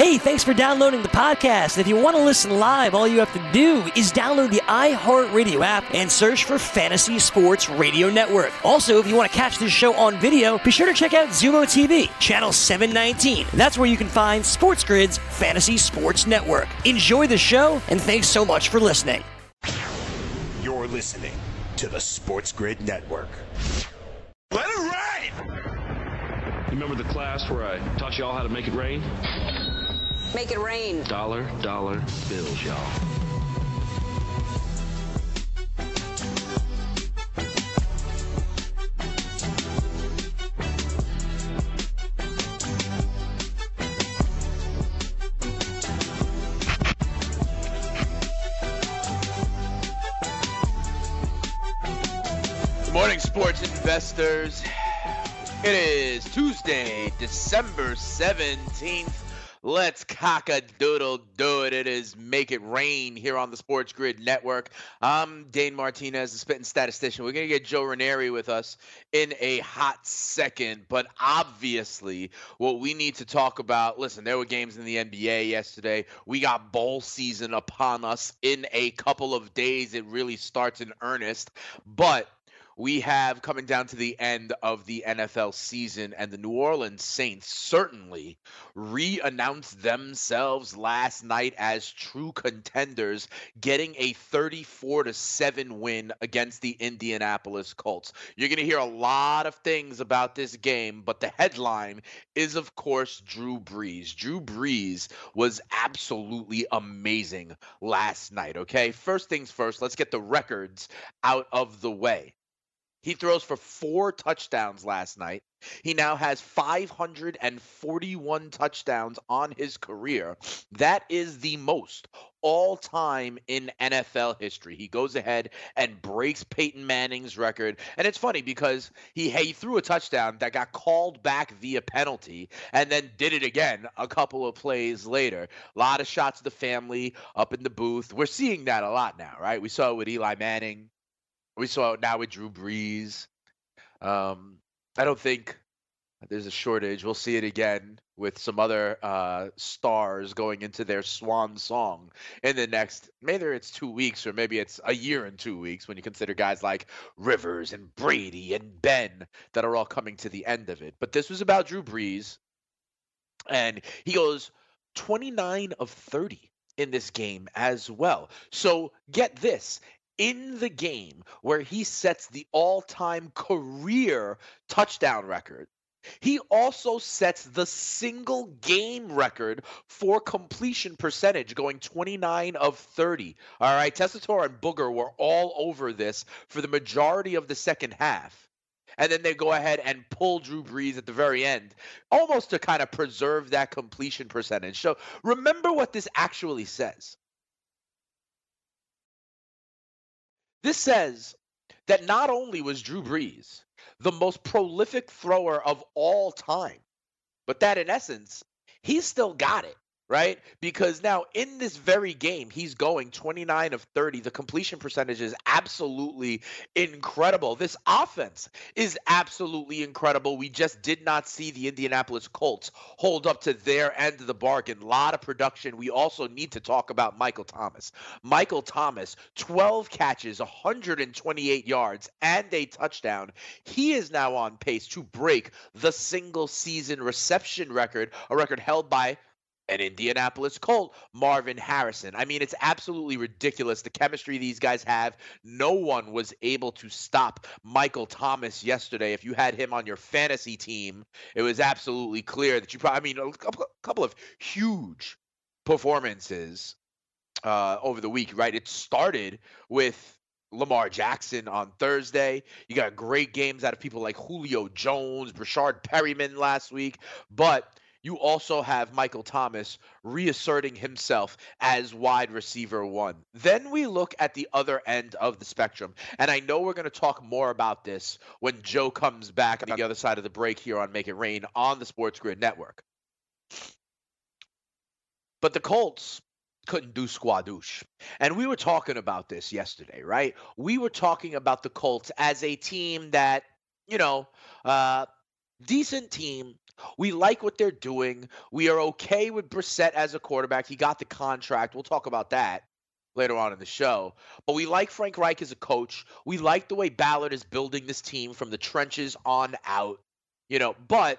Hey, thanks for downloading the podcast. If you want to listen live, all you have to do is download the iHeartRadio app and search for Fantasy Sports Radio Network. Also, if you want to catch this show on video, be sure to check out Zumo TV, channel 719. That's where you can find Sports Grid's Fantasy Sports Network. Enjoy the show, and thanks so much for listening. You're listening to the Sports Grid Network. Let it rain! Remember the class where I taught y'all how to make it rain? Make it rain. Dollar, dollar bills, y'all. Good morning, sports investors. It is Tuesday, December 17th. Let's cock-a-doodle-do it. It is Make It Rain here on the Sports Grid Network. I'm Dane Martinez, the spitting statistician. We're going to get Joe Ranieri with us in a hot second. But obviously, what we need to talk about, listen, there were games in the NBA yesterday. We got bowl season upon us in a couple of days. It really starts in earnest. But we have, coming down to the end of the NFL season, and the New Orleans Saints certainly re-announced themselves last night as true contenders, getting a 34-7 win against the Indianapolis Colts. You're going to hear a lot of things about this game, but the headline is, of course, Drew Brees. Drew Brees was absolutely amazing last night, okay? First things first, let's get the records out of the way. He throws for 4 touchdowns last night. He now has 541 touchdowns on his career. That is the most all-time in NFL history. He goes ahead and breaks Peyton Manning's record. And it's funny because he threw a touchdown that got called back via penalty and then did it again a couple of plays later. A lot of shots to the family up in the booth. We're seeing that a lot now, right? We saw it with Eli Manning. We saw it now with Drew Brees. I don't think there's a shortage. We'll see it again with some other stars going into their swan song in the next, maybe it's 2 weeks or maybe it's a year and 2 weeks when you consider guys like Rivers and Brady and Ben that are all coming to the end of it. But this was about Drew Brees, and he goes 29 of 30 in this game as well. So get this. In the game where he sets the all-time career touchdown record, he also sets the single game record for completion percentage, going 29 of 30. All right, Tessitore and Booger were all over this for the majority of the second half. And then they go ahead and pull Drew Brees at the very end, almost to kind of preserve that completion percentage. So remember what this actually says. This says that not only was Drew Brees the most prolific thrower of all time, but that in essence, he's still got it, right? Because now in this very game, he's going 29 of 30. The completion percentage is absolutely incredible. This offense is absolutely incredible. We just did not see the Indianapolis Colts hold up to their end of the bargain. A lot of production. We also need to talk about Michael Thomas. Michael Thomas, 12 catches, 128 yards, and a touchdown. He is now on pace to break the single season reception record, a record held by an Indianapolis Colt, Marvin Harrison. I mean, it's absolutely ridiculous, the chemistry these guys have. No one was able to stop Michael Thomas yesterday. If you had him on your fantasy team, it was absolutely clear that you probably, I mean, a couple of huge performances over the week, right? It started with Lamar Jackson on Thursday. You got great games out of people like Julio Jones, Rashard Perryman last week, but you also have Michael Thomas reasserting himself as wide receiver one. Then we look at the other end of the spectrum. And I know we're going to talk more about this when Joe comes back on the other side of the break here on Make It Rain on the Sports Grid Network. But the Colts couldn't do squadoosh. And we were talking about this yesterday, right? We were talking about the Colts as a team that, Decent team. We like what they're doing. We are okay with Brissett as a quarterback. He got the contract. We'll talk about that later on in the show. But we like Frank Reich as a coach. We like the way Ballard is building this team from the trenches on out. You know, but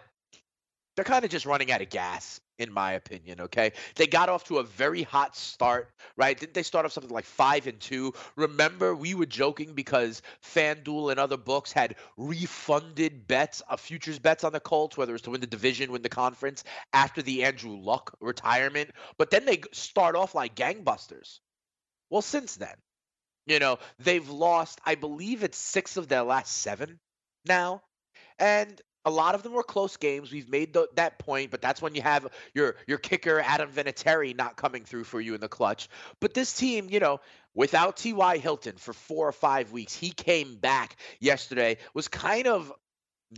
they're kind of just running out of gas, in my opinion, okay? They got off to a very hot start, right? Didn't they start off something like 5-2? Remember, we were joking because FanDuel and other books had refunded bets, futures bets on the Colts, whether it's to win the division, win the conference, after the Andrew Luck retirement. But then they start off like gangbusters. Well, since then, you know, they've lost, I believe it's 6 of their last 7 now. And a lot of them were close games. We've made that point, but that's when you have your kicker, Adam Vinatieri, not coming through for you in the clutch. But this team, you know, without T.Y. Hilton for 4 or 5 weeks, he came back yesterday, was kind of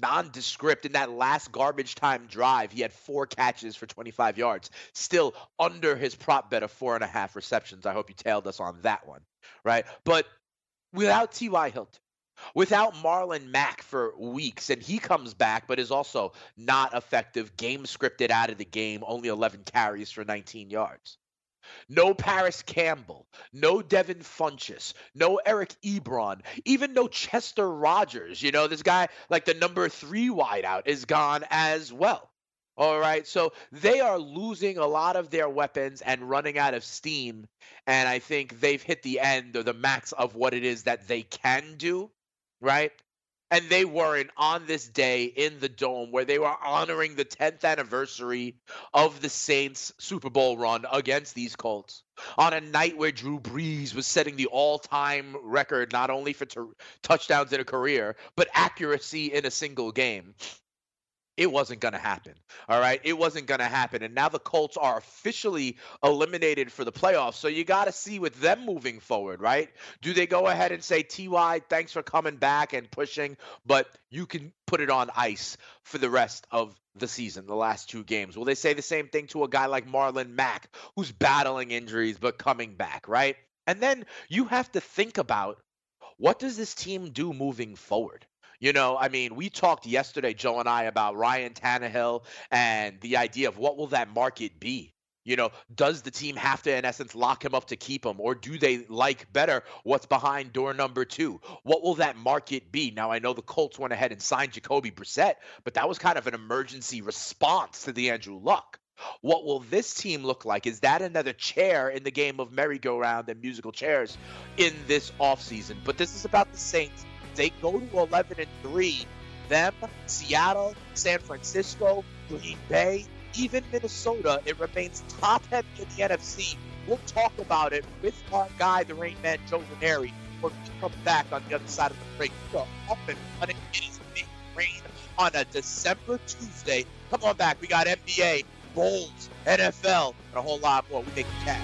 nondescript in that last garbage time drive. He had 4 catches for 25 yards, still under his prop bet of 4.5 receptions. I hope you tailed us on that one, right? But without T.Y. Hilton, without Marlon Mack for weeks, and he comes back but is also not effective, game scripted out of the game, only 11 carries for 19 yards. No Paris Campbell, no Devin Funchess, no Eric Ebron, even no Chester Rogers. You know, this guy, like the number 3 wideout, is gone as well. All right, so they are losing a lot of their weapons and running out of steam, and I think they've hit the end or the max of what it is that they can do. Right? And they weren't on this day in the Dome where they were honoring the 10th anniversary of the Saints' Super Bowl run against these Colts on a night where Drew Brees was setting the all-time record, not only for touchdowns in a career, but accuracy in a single game. It wasn't going to happen. All right. It wasn't going to happen. And now the Colts are officially eliminated for the playoffs. So you got to see with them moving forward, right? Do they go ahead and say, T.Y., thanks for coming back and pushing, but you can put it on ice for the rest of the season, the last 2 games? Will they say the same thing to a guy like Marlon Mack, who's battling injuries but coming back, right? And then you have to think about, what does this team do moving forward? You know, I mean, we talked yesterday, Joe and I, about Ryan Tannehill and the idea of what will that market be? You know, does the team have to, in essence, lock him up to keep him? Or do they like better what's behind door number 2? What will that market be? Now, I know the Colts went ahead and signed Jacoby Brissett, but that was kind of an emergency response to the Andrew Luck. What will this team look like? Is that another chair in the game of merry-go-round and musical chairs in this offseason? But this is about the Saints. They go to 11-3. Them, Seattle, San Francisco, Green Bay, even Minnesota. It remains top-heavy in the NFC. We'll talk about it with our guy, the Rain Man, Joe Ranieri, when we come back on the other side of the break. We are up and running. It is big rain on a December Tuesday. Come on back. We got NBA, Bulls, NFL, and a whole lot more. We make it count.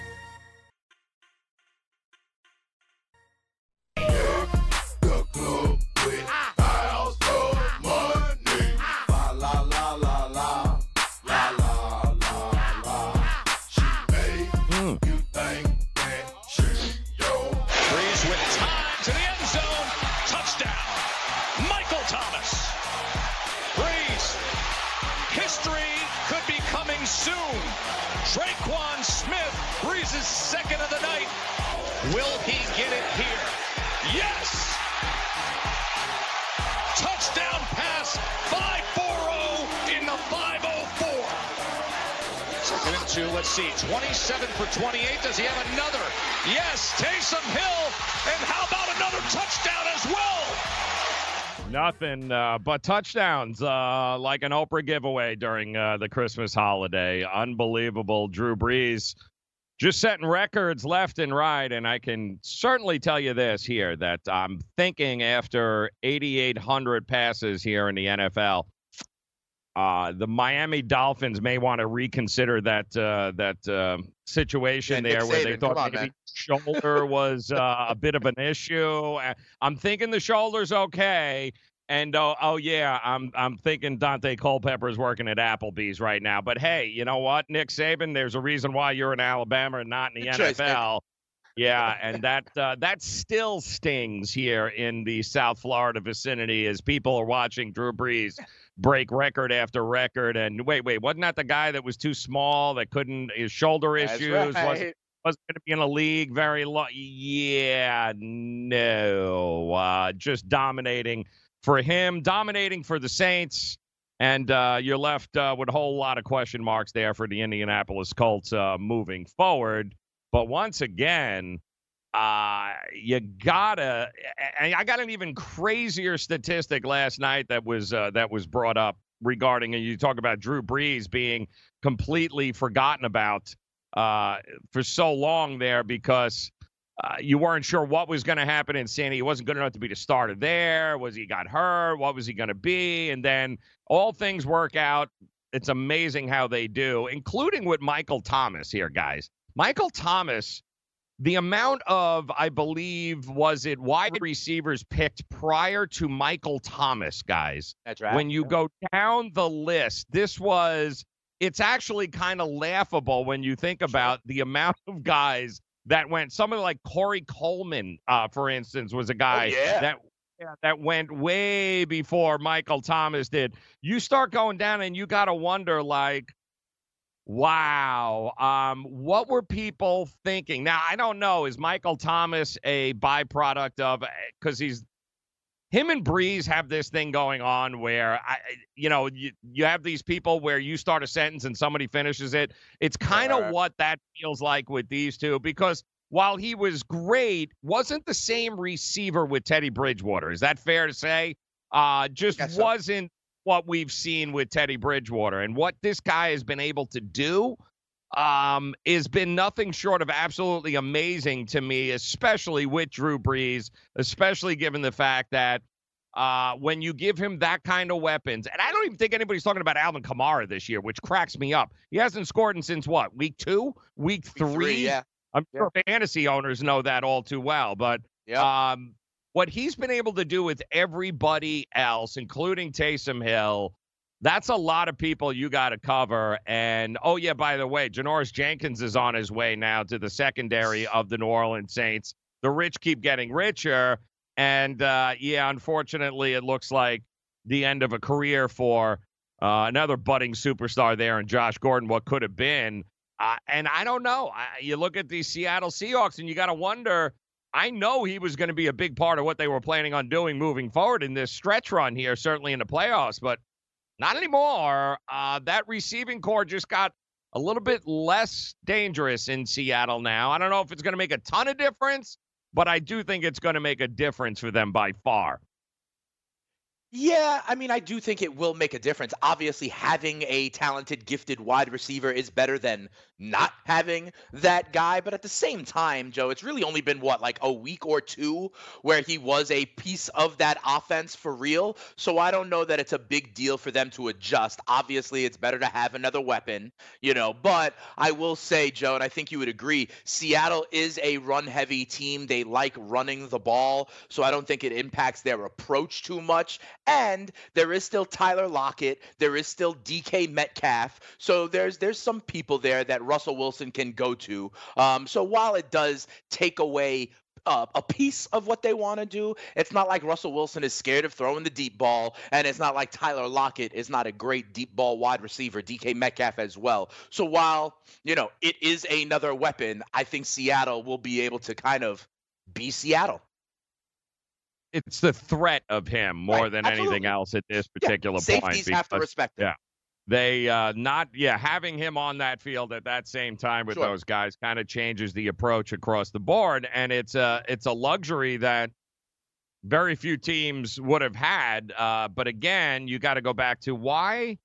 Second of the night. Will he get it here? Yes! Touchdown pass, 5-4-0 in the 5:04. Second and 2, let's see, 27 for 28. Does he have another? Yes, Taysom Hill, and how about another touchdown as well? Nothing but touchdowns, like an Oprah giveaway during the Christmas holiday. Unbelievable. Drew Brees just setting records left and right, and I can certainly tell you this here, that I'm thinking after 8,800 passes here in the NFL, the Miami Dolphins may want to reconsider that situation there where they thought maybe shoulder was a bit of an issue. I'm thinking the shoulder's okay, And I'm thinking Dante Culpepper is working at Applebee's right now. But hey, you know what, Nick Saban? There's a reason why you're in Alabama and not in the NFL. Yeah, and that still stings here in the South Florida vicinity as people are watching Drew Brees break record after record. And wait, wasn't that the guy that was too small, that couldn't, his shoulder issues? Right. Wasn't going to be in a league very long. Yeah, no, just dominating. For him, dominating for the Saints, and you're left with a whole lot of question marks there for the Indianapolis Colts moving forward. But once again, I got an even crazier statistic last night that was brought up regarding, and you talk about Drew Brees being completely forgotten about for so long there because you weren't sure what was going to happen in San Diego. He wasn't good enough to be the starter there. Was he got hurt? What was he going to be? And then all things work out. It's amazing how they do, including with Michael Thomas here, guys. Michael Thomas, the amount of, I believe, was it wide receivers picked prior to Michael Thomas, guys? That's right. When you go down the list, it's actually kind of laughable when you think about the amount of guys that went. Somebody like Corey Coleman, for instance, was a guy that went way before Michael Thomas did. You start going down and you got to wonder, like, wow, what were people thinking? Now, I don't know. Is Michael Thomas a byproduct of, because him and Brees have this thing going on where, you have these people where you start a sentence and somebody finishes it. It's kind of what that feels like with these two, because while he was great, wasn't the same receiver with Teddy Bridgewater. Is that fair to say? Wasn't what we've seen with Teddy Bridgewater. And what this guy has been able to do has been nothing short of absolutely amazing to me, especially with Drew Brees, especially given the fact that when you give him that kind of weapons, and I don't even think anybody's talking about Alvin Kamara this year, which cracks me up. He hasn't scored in since what, week 2? Week 3? Yeah. I'm sure fantasy owners know that all too well, but what he's been able to do with everybody else, including Taysom Hill, that's a lot of people you got to cover. And, by the way, Janoris Jenkins is on his way now to the secondary of the New Orleans Saints. The rich keep getting richer. And, unfortunately, it looks like the end of a career for another budding superstar there in Josh Gordon, what could have been. And I don't know. You look at the Seattle Seahawks and you got to wonder, I know he was going to be a big part of what they were planning on doing moving forward in this stretch run here, certainly in the playoffs, but not anymore. That receiving core just got a little bit less dangerous in Seattle now. I don't know if it's going to make a ton of difference, but I do think it's going to make a difference for them by far. Yeah, I mean, I do think it will make a difference. Obviously, having a talented, gifted wide receiver is better than not having that guy. But at the same time, Joe, it's really only been, a week or two where he was a piece of that offense for real. So I don't know that it's a big deal for them to adjust. Obviously, it's better to have another weapon, But I will say, Joe, and I think you would agree, Seattle is a run-heavy team. They like running the ball. So I don't think it impacts their approach too much. And there is still Tyler Lockett. There is still DK Metcalf. So there's some people there that Russell Wilson can go to. So while it does take away a piece of what they want to do, it's not like Russell Wilson is scared of throwing the deep ball, and it's not like Tyler Lockett is not a great deep ball wide receiver, DK Metcalf as well. So while, it is another weapon, I think Seattle will be able to kind of be Seattle. It's the threat of him more than anything else at this particular point. Safeties have to respect him. Yeah. They having him on that field at that same time with those guys kind of changes the approach across the board, and it's a luxury that very few teams would have had. But again, you got to go back to why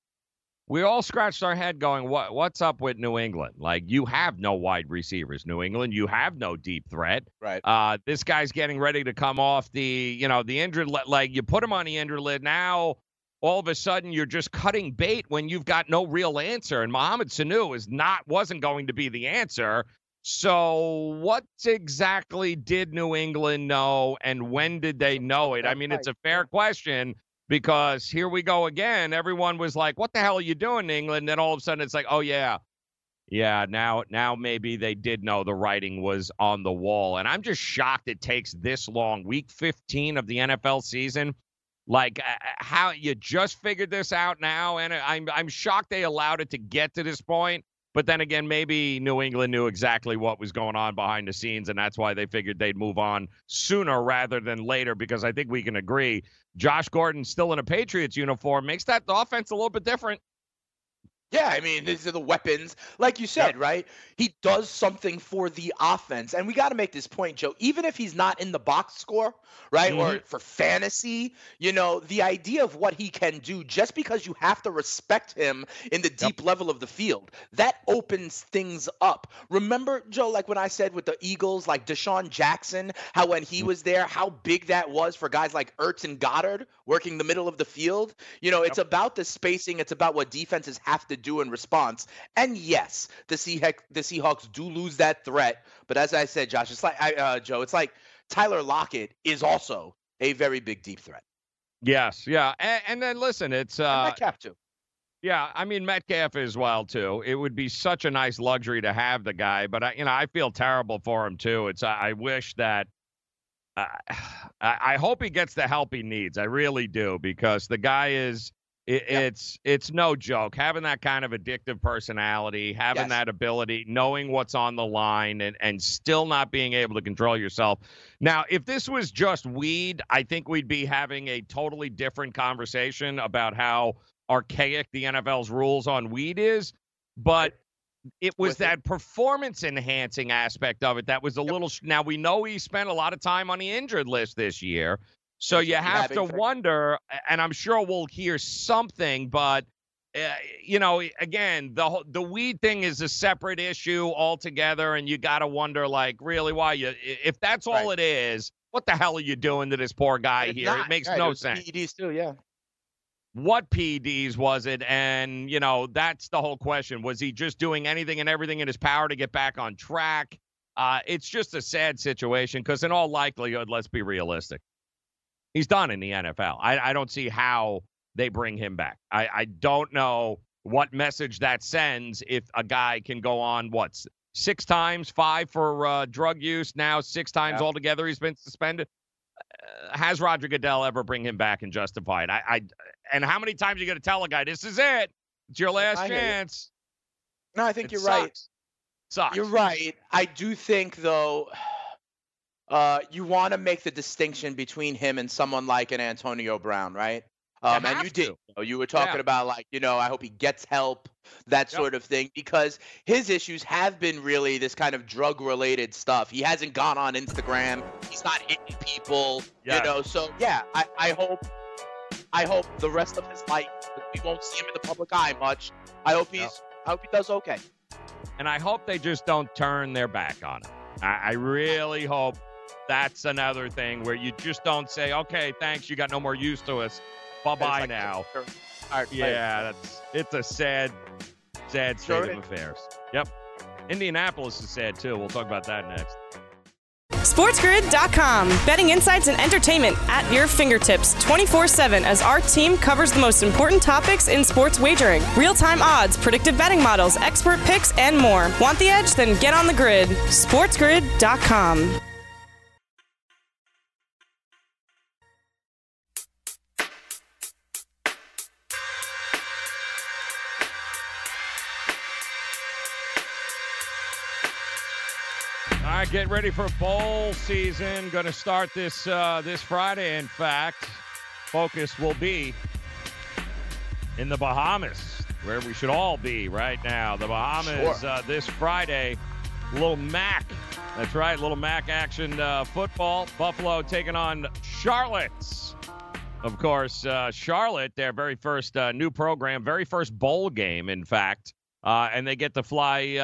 we all scratched our head going, what's up with New England? Like, you have no wide receivers, New England. You have no deep threat. Right. This guy's getting ready to come off the injured list. Like, you put him on the injured list now. All of a sudden, you're just cutting bait when you've got no real answer. And Mohamed Sanu wasn't going to be the answer. So what exactly did New England know, and when did they know it? I mean, it's a fair question, because here we go again. Everyone was like, what the hell are you doing, England? Then all of a sudden it's like, oh, yeah. Yeah, now maybe they did know the writing was on the wall. And I'm just shocked it takes this long. Week 15 of the NFL season. Like, how you just figured this out now, and I'm shocked they allowed it to get to this point. But then again, maybe New England knew exactly what was going on behind the scenes, and that's why they figured they'd move on sooner rather than later, because I think we can agree Josh Gordon still in a Patriots uniform makes that offense a little bit different. Yeah, I mean, these are the weapons, like you said, right? He does something for the offense. And we got to make this point, Joe, even if he's not in the box score, right, or for fantasy, you know, the idea of what he can do, just because you have to respect him in the deep level of the field, that opens things up. Remember, Joe, like when I said with the Eagles, like Deshaun Jackson, how when he was there, how big that was for guys like Ertz and Goddard working the middle of the field. You know, it's about the spacing. It's about what defenses have to do in response. And yes, the Seahawks do lose that threat, but as I said, Josh, it's like Joe, it's like Tyler Lockett is also a very big deep threat. Yes, yeah, and then listen, it's Metcalf too. Yeah, I mean Metcalf as well too. It would be such a nice luxury to have the guy, but I feel terrible for him too. It's I wish that I hope he gets the help he needs. I really do, because the guy is. It's no joke having that kind of addictive personality, having that ability, knowing what's on the line and still not being able to control yourself. Now, if this was just weed, I think we'd be having a totally different conversation about how archaic the NFL's rules on weed is. But it was that performance enhancing aspect of it that was a little. Now, we know he spent a lot of time on the injured list this year. So you have to wonder, and I'm sure we'll hear something, but, you know, again, the weed thing is a separate issue altogether, and you got to wonder, like, really, why you if that's all it is, what the hell are you doing to this poor guy here? It makes no sense. PEDs too, What PEDs was it? And, you know, that's the whole question. Was he just doing anything and everything in his power to get back on track? It's just a sad situation because in all likelihood, let's be realistic. He's done in the NFL. I don't see how they bring him back. I don't know what message that sends if a guy can go on, what, 6 times, 5 for drug use, now 6 times altogether he's been suspended. Has Roger Goodell ever bring him back and justify it? And how many times are you going to tell a guy, this is it, it's your last chance? No, I think you're right. Sucks. You're right. I do think, though... you want to make the distinction between him and someone like an Antonio Brown, right? And you did. You were talking about, like, you know, I hope he gets help, that sort of thing, because his issues have been really this kind of drug-related stuff. He hasn't gone on Instagram. He's not hitting people, you know. So, yeah, I hope the rest of his life, we won't see him in the public eye much. I hope he does okay. And I hope they just don't turn their back on him. I really hope that's another thing where you just don't say, okay, thanks, you got no more use to us. Bye-bye like now. It's a sad state of affairs. Yep. Indianapolis is sad, too. We'll talk about that next. SportsGrid.com. Betting insights and entertainment at your fingertips 24/7 as our team covers the most important topics in sports wagering. Real-time odds, predictive betting models, expert picks, and more. Want the edge? Then get on the grid. SportsGrid.com. All right, get ready for bowl season. Going to start this Friday, in fact. Focus will be in the Bahamas, where we should all be right now. The Bahamas this Friday, Little Mac. That's right, Little Mac action football. Buffalo taking on Charlotte. Of course, Charlotte, their very first new program, very first bowl game, in fact. And they get to fly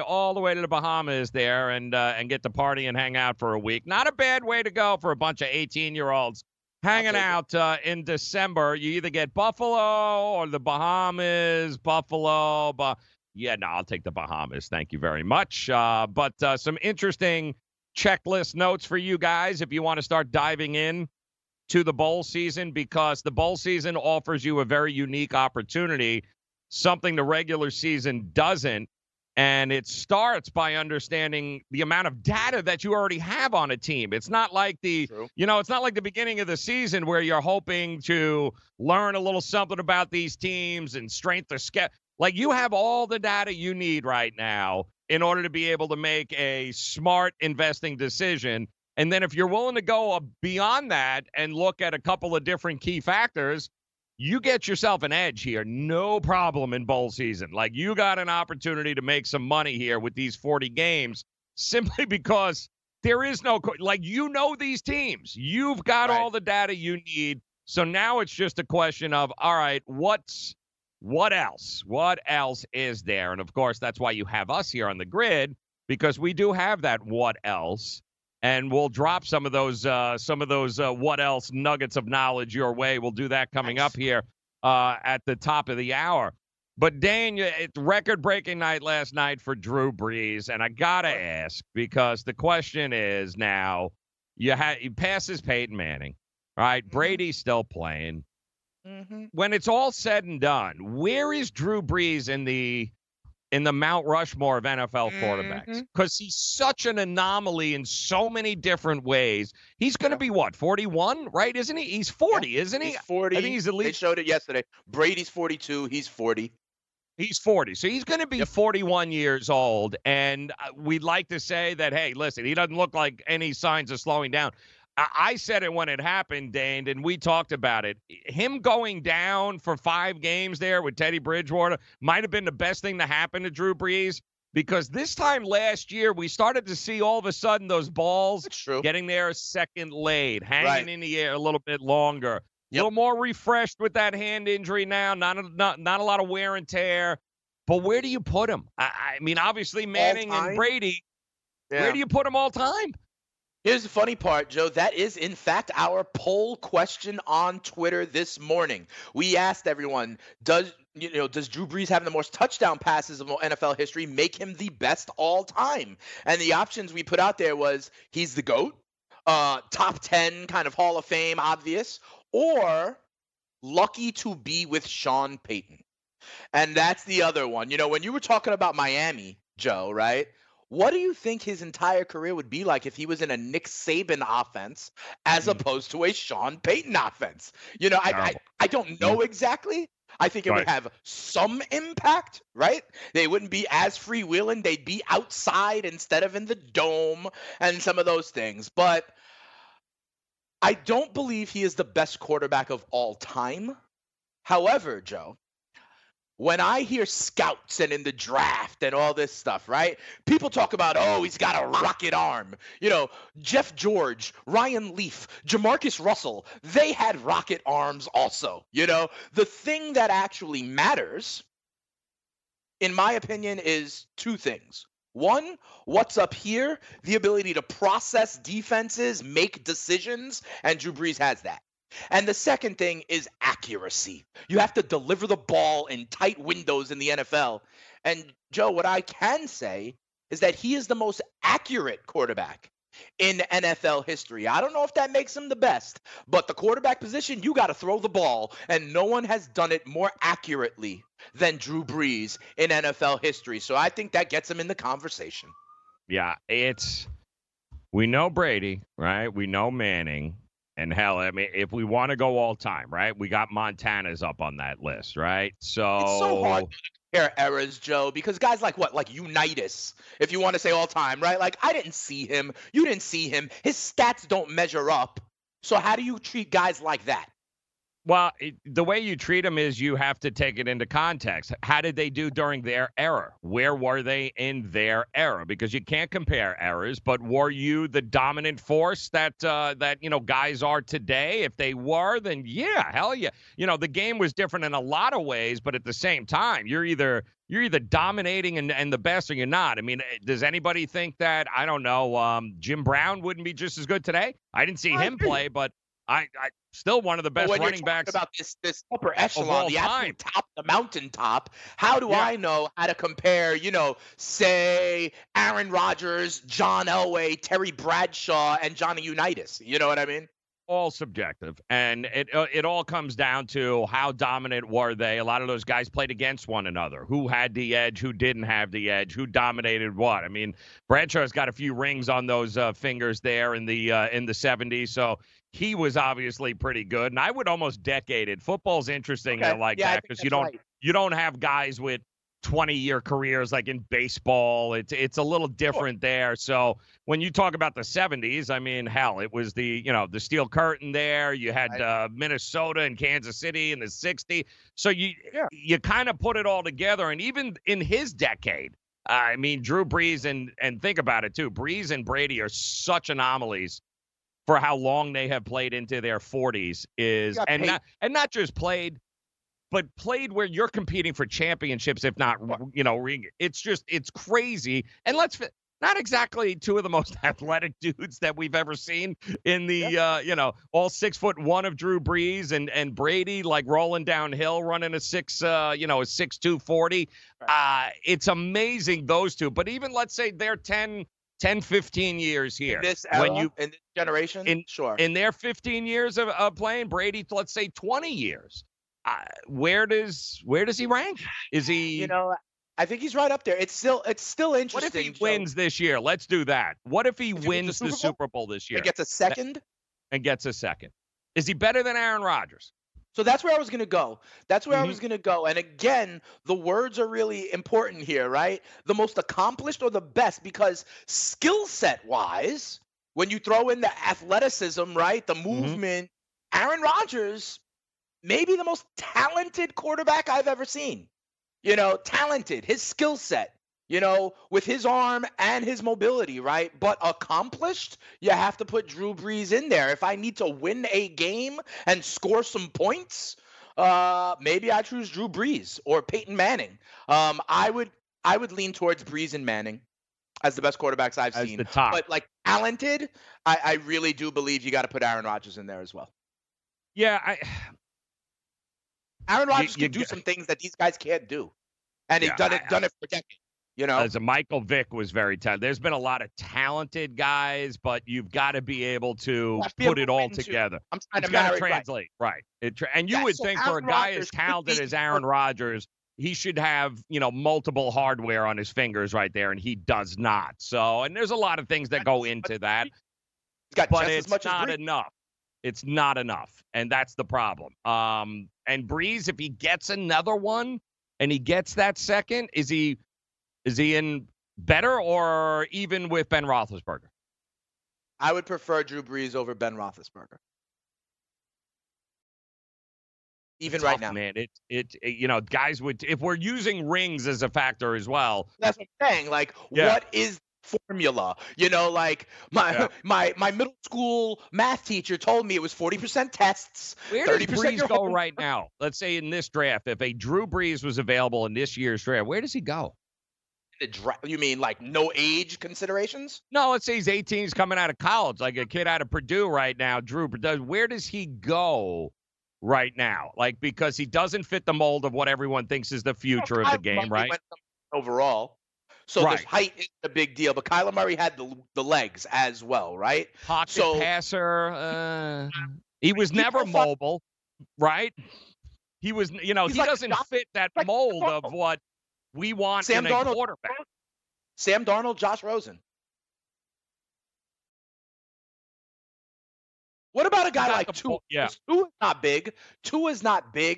all the way to the Bahamas there and get to party and hang out for a week. Not a bad way to go for a bunch of 18-year-olds hanging out in December. You either get Buffalo or the Bahamas. Buffalo. I'll take the Bahamas. Thank you very much. But some interesting checklist notes for you guys if you want to start diving in to the bowl season, because the bowl season offers you a very unique opportunity, something the regular season doesn't. And it starts by understanding the amount of data that you already have on a team. It's not like the, it's not like the beginning of the season where you're hoping to learn a little something about these teams and strength or schedule. Like, you have all the data you need right now in order to be able to make a smart investing decision. And then if you're willing to go beyond that and look at a couple of different key factors, you get yourself an edge here. No problem in bowl season. Like, you got an opportunity to make some money here with these 40 games, simply because there is no, these teams, you've got all the data you need. So now it's just a question of, all right, what else? What else is there? And of course, that's why you have us here on the grid, because we do have that what else. And we'll drop some of those what else nuggets of knowledge your way. We'll do that coming up here at the top of the hour. But Dan, it's record-breaking night last night for Drew Brees, and I gotta ask, because the question is now, he passes Peyton Manning, right? Brady's still playing. Mm-hmm. When it's all said and done, where is Drew Brees in the Mount Rushmore of NFL quarterbacks, because he's such an anomaly in so many different ways. He's going to be, 41, right? Isn't he? He's 40, isn't he? He's 40. I think he's at least. They showed it yesterday. Brady's 42. He's 40. He's 40. So he's going to be 41 years old. And we'd like to say that, hey, listen, he doesn't look like any signs of slowing down. I said it when it happened, Dane, and we talked about it. Him going down for 5 games there with Teddy Bridgewater might have been the best thing to happen to Drew Brees, because this time last year, we started to see all of a sudden those balls getting there a second late, hanging in the air a little bit longer. A little more refreshed with that hand injury now, not a lot of wear and tear. But where do you put him? I mean, obviously Manning and Brady, where do you put him all time? Here's the funny part, Joe. That is, in fact, our poll question on Twitter this morning. We asked everyone, does Drew Brees having the most touchdown passes of NFL history make him the best all time? And the options we put out there was, he's the GOAT, top 10 kind of Hall of Fame, obvious, or lucky to be with Sean Payton. And that's the other one. When you were talking about Miami, Joe, right? What do you think his entire career would be like if he was in a Nick Saban offense as opposed to a Sean Payton offense? I don't know exactly. I think it would have some impact, right? They wouldn't be as freewheeling. They'd be outside instead of in the dome and some of those things. But I don't believe he is the best quarterback of all time. However, Joe, when I hear scouts and in the draft and all this stuff, right? People talk about, he's got a rocket arm. Jeff George, Ryan Leaf, Jamarcus Russell, they had rocket arms also. The thing that actually matters, in my opinion, is two things. One, what's up here? The ability to process defenses, make decisions, and Drew Brees has that. And the second thing is accuracy. You have to deliver the ball in tight windows in the NFL. And, Joe, what I can say is that he is the most accurate quarterback in NFL history. I don't know if that makes him the best, but the quarterback position, you got to throw the ball, and no one has done it more accurately than Drew Brees in NFL history. So I think that gets him in the conversation. Yeah, we know Brady, right? We know Manning. And hell, I mean, if we want to go all time, right? We got Montana's up on that list, right? So it's so hard to compare eras, Joe, because guys like Unitas, if you want to say all time, right? Like, I didn't see him. You didn't see him. His stats don't measure up. So how do you treat guys like that? Well, the way you treat them is you have to take it into context. How did they do during their era? Where were they in their era? Because you can't compare eras, but were you the dominant force that guys are today? If they were, then yeah, hell yeah. The game was different in a lot of ways, but at the same time, you're either dominating and the best or you're not. I mean, does anybody think that, I don't know, Jim Brown wouldn't be just as good today? I didn't see him play, but I still one of the best running backs about this upper echelon, the absolute top, the mountaintop. How do I know how to compare, say Aaron Rodgers, John Elway, Terry Bradshaw, and Johnny Unitas? You know what I mean? all subjective, and it all comes down to how dominant were they. A lot of those guys played against one another. Who had the edge? Who didn't have the edge? Who dominated what? I mean, Bradshaw's got a few rings on those fingers there in the 70s, so he was obviously pretty good. And I would almost decade it. Football's interesting that because you don't have guys with 20-year careers like in baseball. It's a little different there. So when you talk about the 70s, I mean, hell, it was the Steel Curtain there. You had Minnesota and Kansas City in the 60s. So you kind of put it all together. And even in his decade, I mean, Drew Brees and think about it too. Brees and Brady are such anomalies for how long they have played into their 40s and not just played, but played where you're competing for championships, if not, it's crazy. And not exactly two of the most athletic dudes that we've ever seen in the, all 6'1" of Drew Brees and Brady, like rolling downhill, running a 6'2" 40. It's amazing, those two. But even let's say they're 10-15 years here. In this generation? In their 15 years of playing, Brady, let's say 20 years. Where does he rank? Is he? I think he's right up there. It's still interesting. What if he wins this year? Let's do that. What if he wins the Super Bowl this year? And gets a second. Is he better than Aaron Rodgers? So that's where I was going to go. And again, the words are really important here, right? The most accomplished or the best, because skill set wise, when you throw in the athleticism, right, the movement, Aaron Rodgers, maybe the most talented quarterback I've ever seen. Talented, his skill set, with his arm and his mobility, right? But accomplished, you have to put Drew Brees in there. If I need to win a game and score some points, maybe I choose Drew Brees or Peyton Manning. I would lean towards Brees and Manning as the best quarterbacks I've seen. The top. But like talented, I really do believe you got to put Aaron Rodgers in there as well. Yeah, Aaron Rodgers can do some things that these guys can't do, and he's done it for decades. As a Michael Vick was very talented. There's been a lot of talented guys, but you've got to be able to put it all together. I'm trying to translate, right? And you would think for a guy as talented as Aaron Rodgers, he should have multiple hardware on his fingers right there, and he does not. So, and there's a lot of things that go into that, but it's not enough. It's not enough, and that's the problem. And Brees, if he gets another one and he gets that second, is he in better or even with Ben Roethlisberger? I would prefer Drew Brees over Ben Roethlisberger. Even right now, man, guys would, if we're using rings as a factor as well. That's what I'm saying. Like, what is formula? My middle school math teacher told me it was 40% tests. Where does Brees go right now? Let's say in this draft, if a Drew Brees was available in this year's draft, where does he go? You mean like no age considerations? No, let's say he's 18, he's coming out of college, like a kid out of Purdue right now. Where does he go right now? Like, because he doesn't fit the mold of what everyone thinks is the future of the game, right? Overall. So this height is a big deal, but Kyler Murray had the legs as well, right? Pocket passer. He was never mobile, right? He was, he doesn't fit that mold of what we want in a quarterback. Sam Darnold, Josh Rosen. What about a guy like Tua? Yeah. Tua's not big,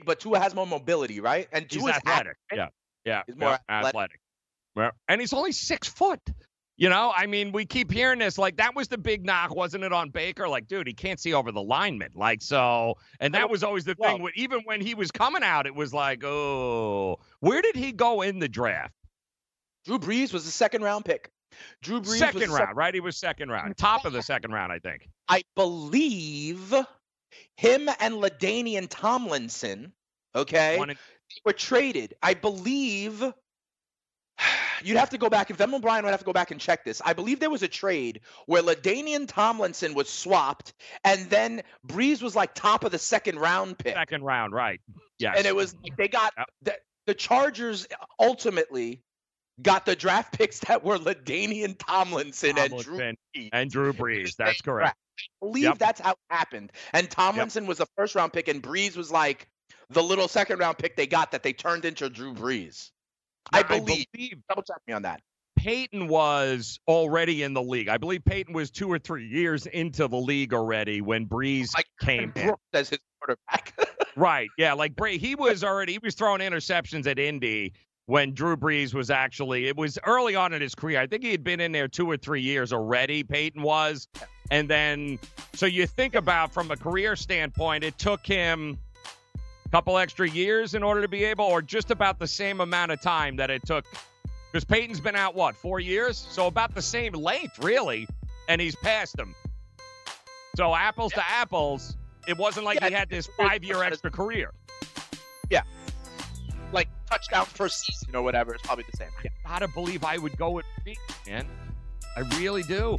but Tua has more mobility, right? And Tua's athletic. Yeah. He's more athletic. And he's only 6 foot. I mean, we keep hearing this, like, that was the big knock, wasn't it, on Baker? Like, dude, he can't see over the linemen. Like, so, and that was always the thing. Even when he was coming out, it was like, oh, where did he go in the draft? Drew Brees was the second-round pick. Drew Brees right? He was second round. Top of the second round, I think. I believe him and LaDainian Tomlinson, were traded. I believe... You'd have to go back. If them O'Brien would have to go back and check this. I believe there was a trade where LaDainian Tomlinson was swapped, and then Brees was like top of the second round pick. Second round, right? Yeah. And it was they got the Chargers ultimately got the draft picks that were LaDainian Tomlinson and Drew Brees. That's correct. I believe that's how it happened. And Tomlinson was the first round pick, and Brees was like the little second round pick they got that they turned into Drew Brees. Now, I believe. Double check me on that. Peyton was already in the league. I believe Peyton was 2 or 3 years into the league already when Brees came in as his quarterback. Right. Yeah. Like he was throwing interceptions at Indy when Drew Brees was it was early on in his career. I think he had been in there 2 or 3 years already. Peyton was. And then, so you think about from a career standpoint, it took him a couple extra years in order to be able, or just about the same amount of time that it took. Because Peyton's been out, 4 years? So about the same length, really, and he's passed him. So apples to apples, it wasn't like he had this 5-year extra career. Yeah. Like touchdown per season or whatever is probably the same. Yeah. I gotta believe I would go with Peyton, man. I really do.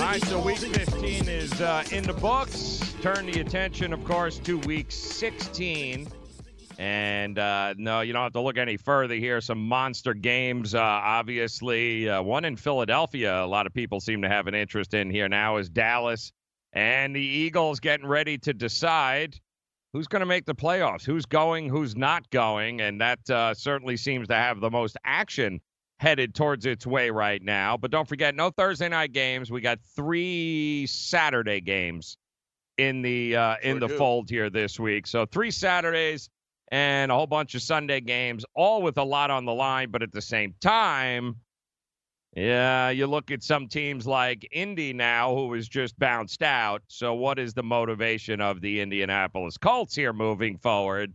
All right, so week 15 is in the books. Turn the attention, of course, to week 16. And, no, you don't have to look any further here. Some monster games, obviously. One in Philadelphia a lot of people seem to have an interest in here now is Dallas. And the Eagles getting ready to decide who's going to make the playoffs, who's going, who's not going. And that certainly seems to have the most action headed towards its way right now. But don't forget, no Thursday night games. We got 3 Saturday games in the fold here this week. So 3 Saturdays and a whole bunch of Sunday games, all with a lot on the line. But at the same time, yeah, you look at some teams like Indy now, who was just bounced out. So what is the motivation of the Indianapolis Colts here moving forward?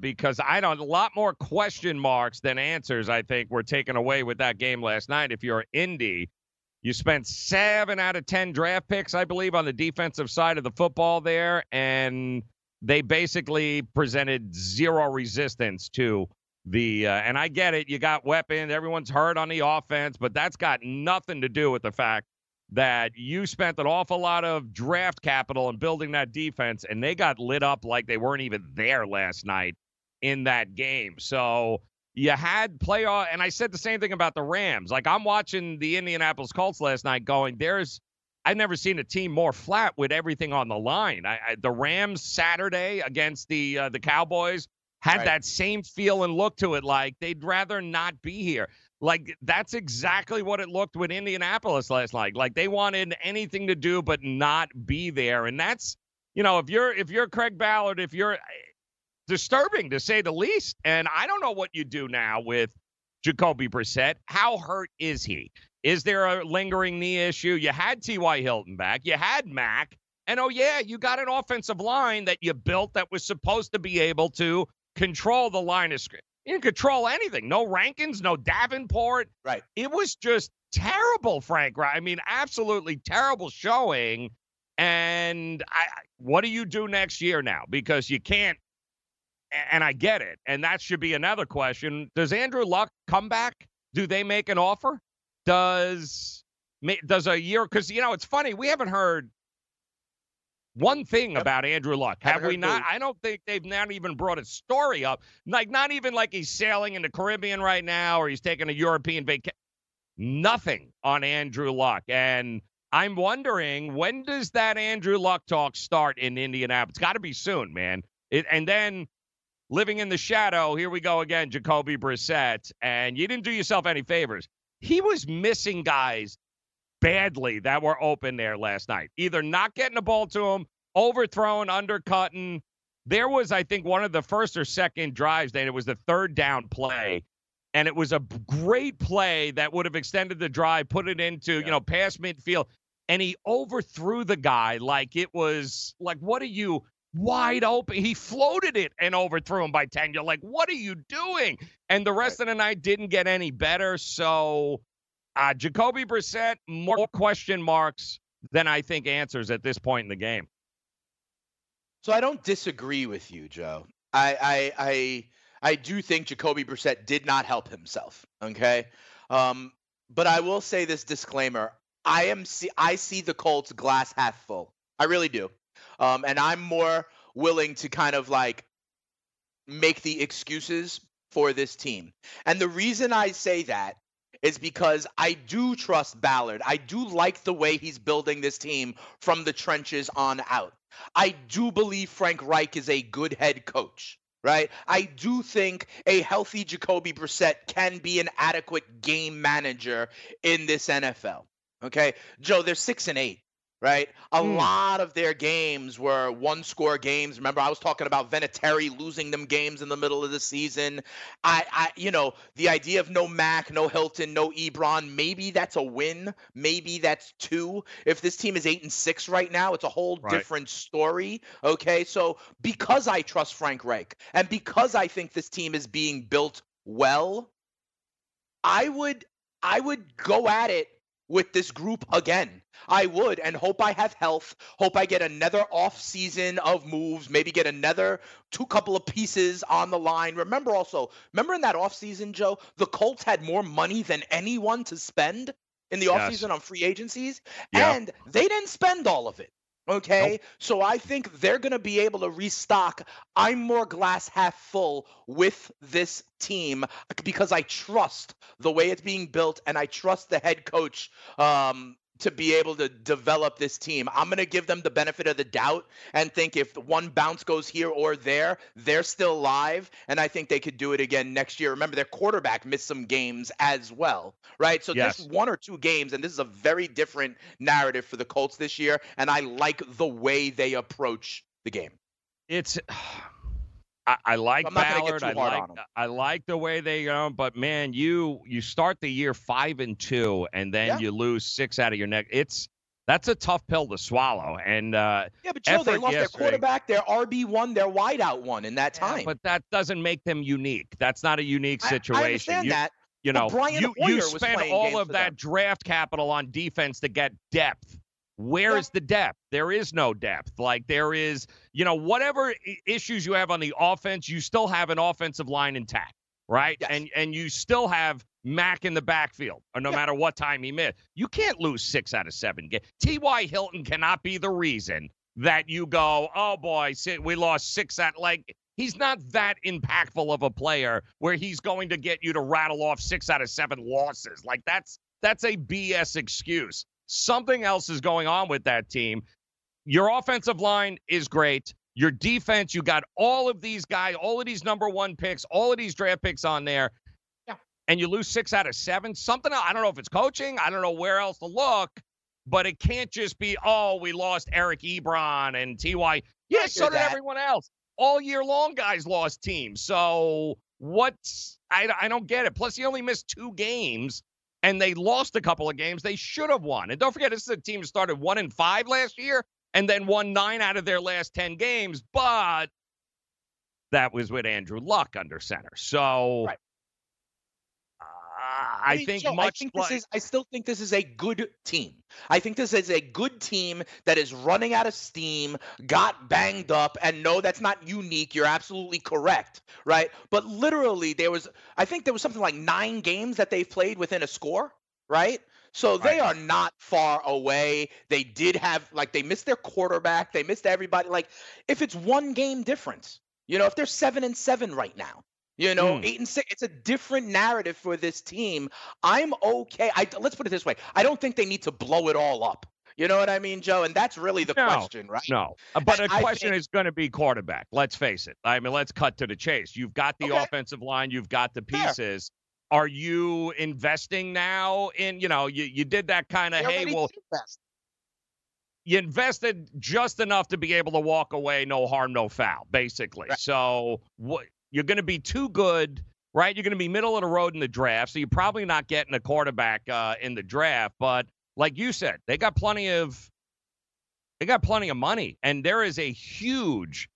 Because a lot more question marks than answers, I think, were taken away with that game last night. If you're Indy, you spent 7 out of 10 draft picks, I believe, on the defensive side of the football there, and they basically presented zero resistance to the and I get it, you got weapons, everyone's hurt on the offense, but that's got nothing to do with the fact that you spent an awful lot of draft capital in building that defense, and they got lit up like they weren't even there last night in that game. So you had playoff, and I said the same thing about the Rams. Like, I'm watching the Indianapolis Colts last night going, I've never seen a team more flat with everything on the line. The Rams Saturday against the Cowboys had that same feel and look to it, like they'd rather not be here. Like, that's exactly what it looked with Indianapolis last night. Like, they wanted anything to do but not be there. And that's, you know, if you're Craig Ballard, if you're disturbing, to say the least. And I don't know what you do now with Jacoby Brissett. How hurt is he? Is there a lingering knee issue? You had T.Y. Hilton back. You had Mack. And, you got an offensive line that you built that was supposed to be able to control the line of scrimmage. You didn't control anything. No Rankins, no Davenport. Right. It was just terrible, Frank. Right. I mean, absolutely terrible showing. And what do you do next year now? Because you can't. And I get it. And that should be another question. Does Andrew Luck come back? Do they make an offer? Does a year? Because, you know, it's funny. We haven't heard one thing about Andrew Luck. Have we not? I don't think they've not even brought a story up. Like, not even like he's sailing in the Caribbean right now or he's taking a European vacation. Nothing on Andrew Luck. And I'm wondering, when does that Andrew Luck talk start in Indianapolis? It's got to be soon, man. And then living in the shadow, here we go again, Jacoby Brissett. And you didn't do yourself any favors. He was missing guys badly that were open there last night, either not getting the ball to him, overthrowing, undercutting. There was, I think, one of the first or second drives, and it was the third down play, and it was a great play that would have extended the drive, put it into, you know, past midfield, and he overthrew the guy like it was, like, what are you, wide open? He floated it and overthrew him by 10. You're like, what are you doing? And the rest of the night didn't get any better. So Jacoby Brissett, more question marks than I think answers at this point in the game. So I don't disagree with you, Joe. I do think Jacoby Brissett did not help himself. Okay. But I will say this disclaimer. I see the Colts glass half full. I really do. And I'm more willing to kind of like make the excuses for this team. And the reason I say that is because I do trust Ballard. I do like the way he's building this team from the trenches on out. I do believe Frank Reich is a good head coach, right? I do think a healthy Jacoby Brissett can be an adequate game manager in this NFL. Okay, Joe, they're 6-8, right? A lot of their games were one-score games. Remember, I was talking about Vinatieri losing them games in the middle of the season. I the idea of no Mack, no Hilton, no Ebron, maybe that's a win. Maybe that's two. If this team is 8-6 right now, it's a whole different story, okay? So because I trust Frank Reich and because I think this team is being built well, I would go at it with this group again. I would, and hope I have health, hope I get another off season of moves, maybe get another couple of pieces on the line. Remember in that off season, Joe, the Colts had more money than anyone to spend in the off season on free agencies, and they didn't spend all of it. Okay, So I think they're going to be able to restock. I'm more glass half full with this team because I trust the way it's being built, and I trust the head coach to be able to develop this team. I'm going to give them the benefit of the doubt and think if one bounce goes here or there, they're still live, and I think they could do it again next year. Remember, their quarterback missed some games as well, right? So just one or two games, and this is a very different narrative for the Colts this year, and I like the way they approach the game. I like Ballard. I like the way they go, but man, you start the year 5-2, and then you lose 6 out of your neck. That's a tough pill to swallow. And but Joe, they lost their quarterback, their RB1, their wideout 1 in that time. But that doesn't make them unique. That's not a unique situation. I understand that. You know, you spent all of that draft capital on defense to get depth. Where is the depth? There is no depth. Like there is, whatever issues you have on the offense, you still have an offensive line intact, right? Yes. And you still have Mack in the backfield, or no matter what time he missed. You can't lose 6 out of 7 games. T.Y. Hilton cannot be the reason that you go, oh boy, we lost 6 at like. He's not that impactful of a player where he's going to get you to rattle off 6 out of 7 losses. Like that's a BS excuse. Something else is going on with that team. Your offensive line is great. Your defense, you got all of these guys, all of these number one picks, all of these draft picks on there, and you lose 6 out of 7. Something else, I don't know if it's coaching. I don't know where else to look, but it can't just be, oh, we lost Eric Ebron and T.Y. Yeah, so did everyone else. All year long, guys lost teams. So I don't get it. Plus, he only missed 2 games. And they lost a couple of games they should have won. And don't forget, this is a team that started 1-5 last year and then won 9 out of their last 10 games. But that was with Andrew Luck under center. So I still think this is a good team. I think this is a good team that is running out of steam, got banged up, and no, that's not unique. You're absolutely correct, right? But literally, there was something like 9 games that they played within a score, right? So they are not far away. They did have, they missed their quarterback. They missed everybody. Like, if it's 1 game difference, if they're 7-7 right now, 8-6, it's a different narrative for this team. I'm okay. Let's put it this way. I don't think they need to blow it all up. You know what I mean, Joe? And that's really the question, right? No, but the question is going to be quarterback. Let's face it. I mean, let's cut to the chase. You've got the offensive line. You've got the pieces. Fair. Are you investing now in, you did that kind of, you invested just enough to be able to walk away, no harm, no foul, basically. Right. So what? You're going to be too good, right? You're going to be middle of the road in the draft, so you're probably not getting a quarterback in the draft. But like you said, they got plenty of money, and there is a huge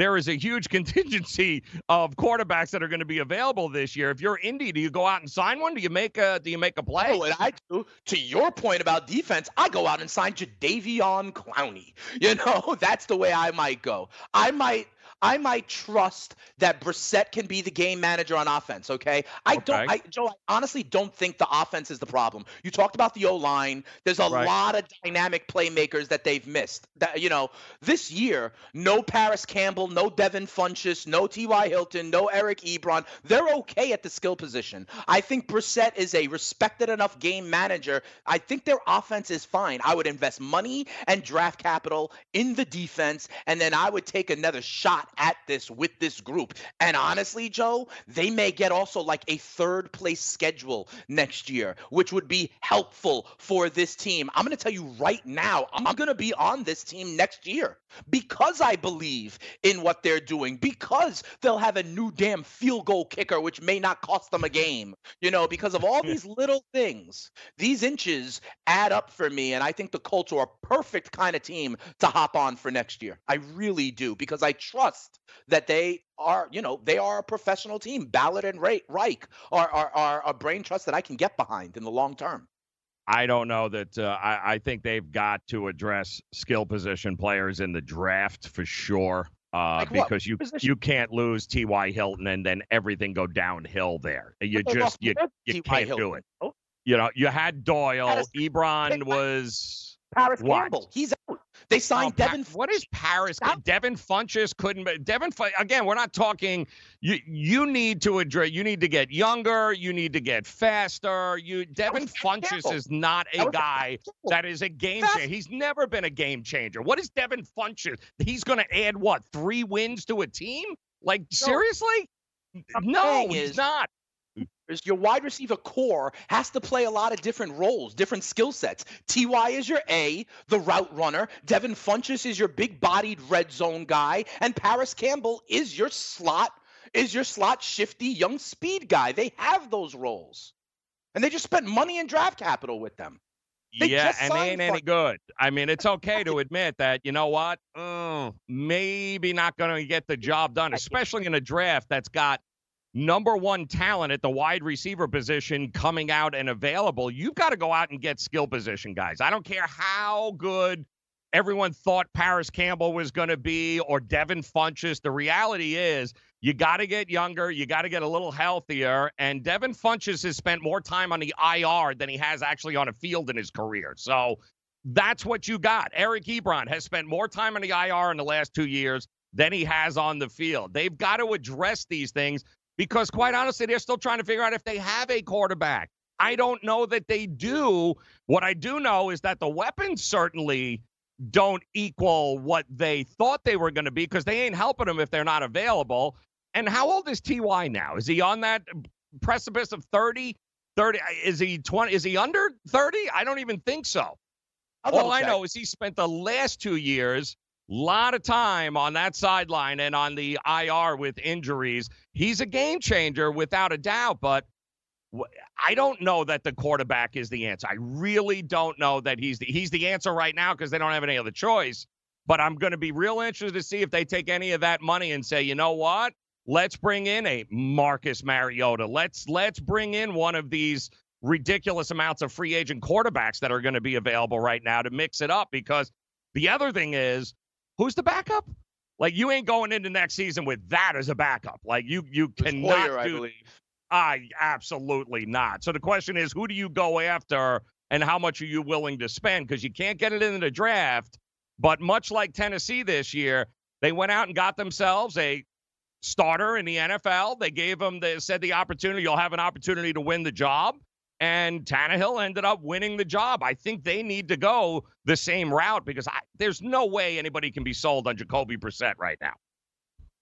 there is a huge contingency of quarterbacks that are going to be available this year. If you're Indy, do you go out and sign one? Do you make a play? Oh, and I do. To your point about defense, I go out and sign Jadeveon Clowney. You know, that's the way I might go. I might trust that Brissett can be the game manager on offense, okay? I honestly don't think the offense is the problem. You talked about the O-line. There's a lot of dynamic playmakers that they've missed. That, you know, this year, no Paris Campbell, no Devin Funchess, no T.Y. Hilton, no Eric Ebron. They're okay at the skill position. I think Brissett is a respected enough game manager. I think their offense is fine. I would invest money and draft capital in the defense, and then I would take another shot at this with this group. And honestly, Joe, they may get also like a third place schedule next year, which would be helpful for this team. I'm going to tell you right now, I'm going to be on this team next year because I believe in what they're doing, because they'll have a new damn field goal kicker, which may not cost them a game, you know, because of all these little things. These inches add up for me. And I think the Colts are a perfect kind of team to hop on for next year. I really do, because I trust that they are, you know, they are a professional team. Ballard and Reich are a brain trust that I can get behind in the long term. I don't know that I think they've got to address skill position players in the draft for sure, because you can't lose T.Y. Hilton and then everything go downhill there. You can't do it. You know, you had Doyle. Ebron was Paris Campbell. He's out. They signed Devin. What is Paris? Devin Funchess couldn't. Devin again. We're not talking. You need to address. You need to get younger. You need to get faster. Devin Funchess is not a guy that is a game changer. He's never been a game changer. What is Devin Funchess? He's going to add what, 3 wins to a team? Like seriously? No, he's not. Your wide receiver core has to play a lot of different roles, different skill sets. T.Y. is your A, the route runner. Devin Funchess is your big-bodied red zone guy. And Paris Campbell is your slot shifty young speed guy. They have those roles. And they just spent money and draft capital with them. And they ain't any good. I mean, it's okay to admit that, you know what, maybe not going to get the job done, especially in a draft that's got number one talent at the wide receiver position coming out and available. You've got to go out and get skill position guys. I don't care how good everyone thought Paris Campbell was going to be or Devin Funchess. The reality is you got to get younger. You got to get a little healthier. And Devin Funchess has spent more time on the IR than he has actually on a field in his career. So that's what you got. Eric Ebron has spent more time on the IR in the last 2 years than he has on the field. They've got to address these things, because quite honestly, they're still trying to figure out if they have a quarterback. I don't know that they do. What I do know is that the weapons certainly don't equal what they thought they were going to be, because they ain't helping them if they're not available. And how old is T.Y. now? Is he on that precipice of 30? 30? Is he 20? Is he under 30? I don't even think so. All I know is he spent the last 2 years lot of time on that sideline and on the IR with injuries. He's a game changer without a doubt, but I don't know that the quarterback is the answer. I really don't know that he's the answer right now, because they don't have any other choice. But I'm going to be real interested to see if they take any of that money and say, you know what, let's bring in a Marcus Mariota. Let's bring in one of these ridiculous amounts of free agent quarterbacks that are going to be available right now to mix it up. Because the other thing is, who's the backup? Like, you ain't going into next season with that as a backup. Like, you cannot Hoyer, I believe. Absolutely not. So the question is, who do you go after and how much are you willing to spend? Because you can't get it in the draft. But much like Tennessee this year, they went out and got themselves a starter in the NFL. They said the opportunity, you'll have an opportunity to win the job. And Tannehill ended up winning the job. I think they need to go the same route, because there's no way anybody can be sold on Jacoby Brissett right now.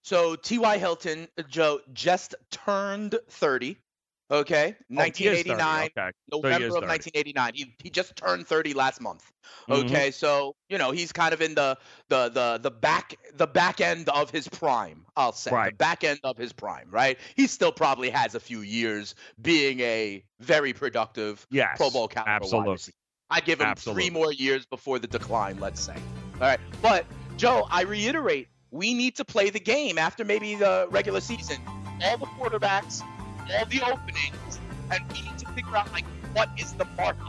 So T.Y. Hilton, Joe, just turned 30. Okay, 1989, okay. November of 1989. He just turned 30 last month. Okay, so you know he's kind of in the back end of his prime. I'll say the back end of his prime. Right, he still probably has a few years being a very productive Pro Bowl caliber. Absolutely, I give him 3 more years before the decline. Let's say. All right, but Joe, I reiterate, We need to play the game after maybe the regular season. All the quarterbacks, all the openings, and we need to figure out, like, what is the market,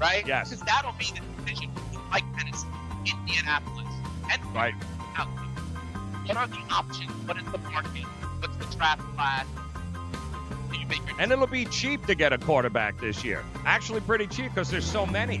right? Yes. Because that'll be the decision between Mike Pennison, Indianapolis, and right. Out there. What are the options? What is the market? What's the draft class? And it'll be cheap to get a quarterback this year. Actually pretty cheap because there's so many.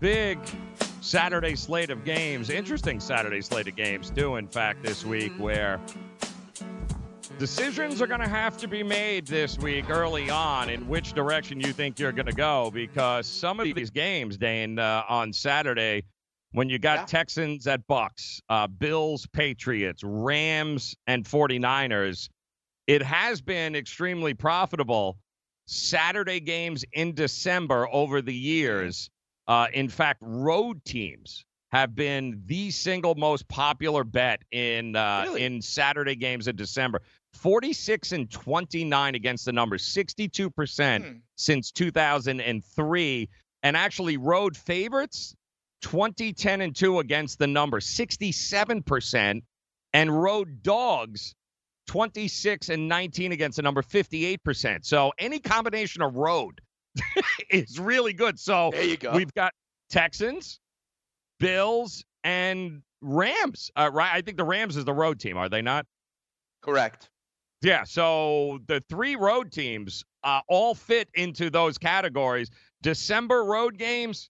Big Saturday slate of games, interesting Saturday slate of games too, in fact, this week, where decisions are going to have to be made this week early on in which direction you think you're going to go, because some of these games, Dane, on Saturday, when you got Texans at Bucks, Bills, Patriots, Rams, and 49ers, it has been extremely profitable Saturday games in December over the years. In fact, road teams have been the single most popular bet in Saturday games in December. 46-29 against the number, 62% since 2003. And actually, road favorites, 20-10-2 against the number, 67%. And road dogs, 26-19 against the number, 58%. So any combination of road is really good. So there you go. We've got Texans, Bills, and Rams. Right? I think the Rams is the road team, are they not? Correct. Yeah, so the three road teams all fit into those categories. December road games,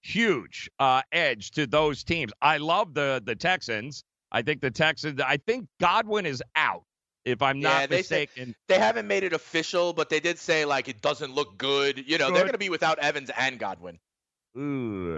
huge edge to those teams. I love the Texans. I think the Texans, I think Godwin is out, if I'm not mistaken. They haven't made it official, but they did say, like, it doesn't look good. You know, they're going to be without Evans and Godwin. Ooh,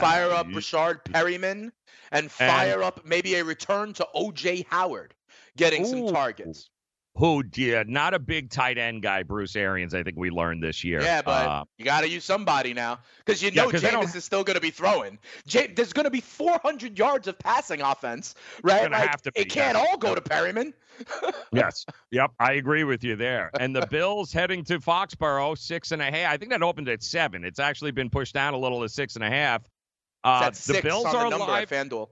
fire up Rashard Perryman and fire up maybe a return to O.J. Howard getting some targets. Oh, dear. Not a big tight end guy, Bruce Arians, I think we learned this year. Yeah, but you got to use somebody now because you know Jameis is still going to be throwing. There's going to be 400 yards of passing offense, right? Like, have to be, it can't all go to Perryman. Yes. Yep. I agree with you there. And the Bills heading to Foxborough, 6.5. I think that opened at 7. It's actually been pushed down a little to 6.5. That's the Bills on are the number live at FanDuel.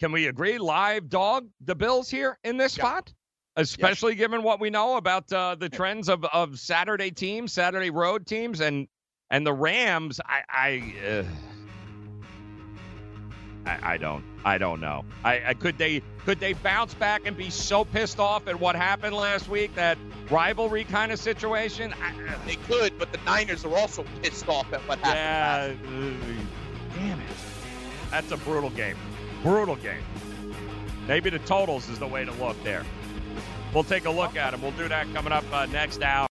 Can we agree? Live dog the Bills here in this spot, especially given what we know about the trends of Saturday teams, Saturday road teams, and the Rams. I don't know. Could they bounce back and be so pissed off at what happened last week, that rivalry kind of situation? They could, but the Niners are also pissed off at what happened last week. Damn it. That's a brutal game. Brutal game. Maybe the totals is the way to look there. We'll take a look at them. We'll do that coming up next hour.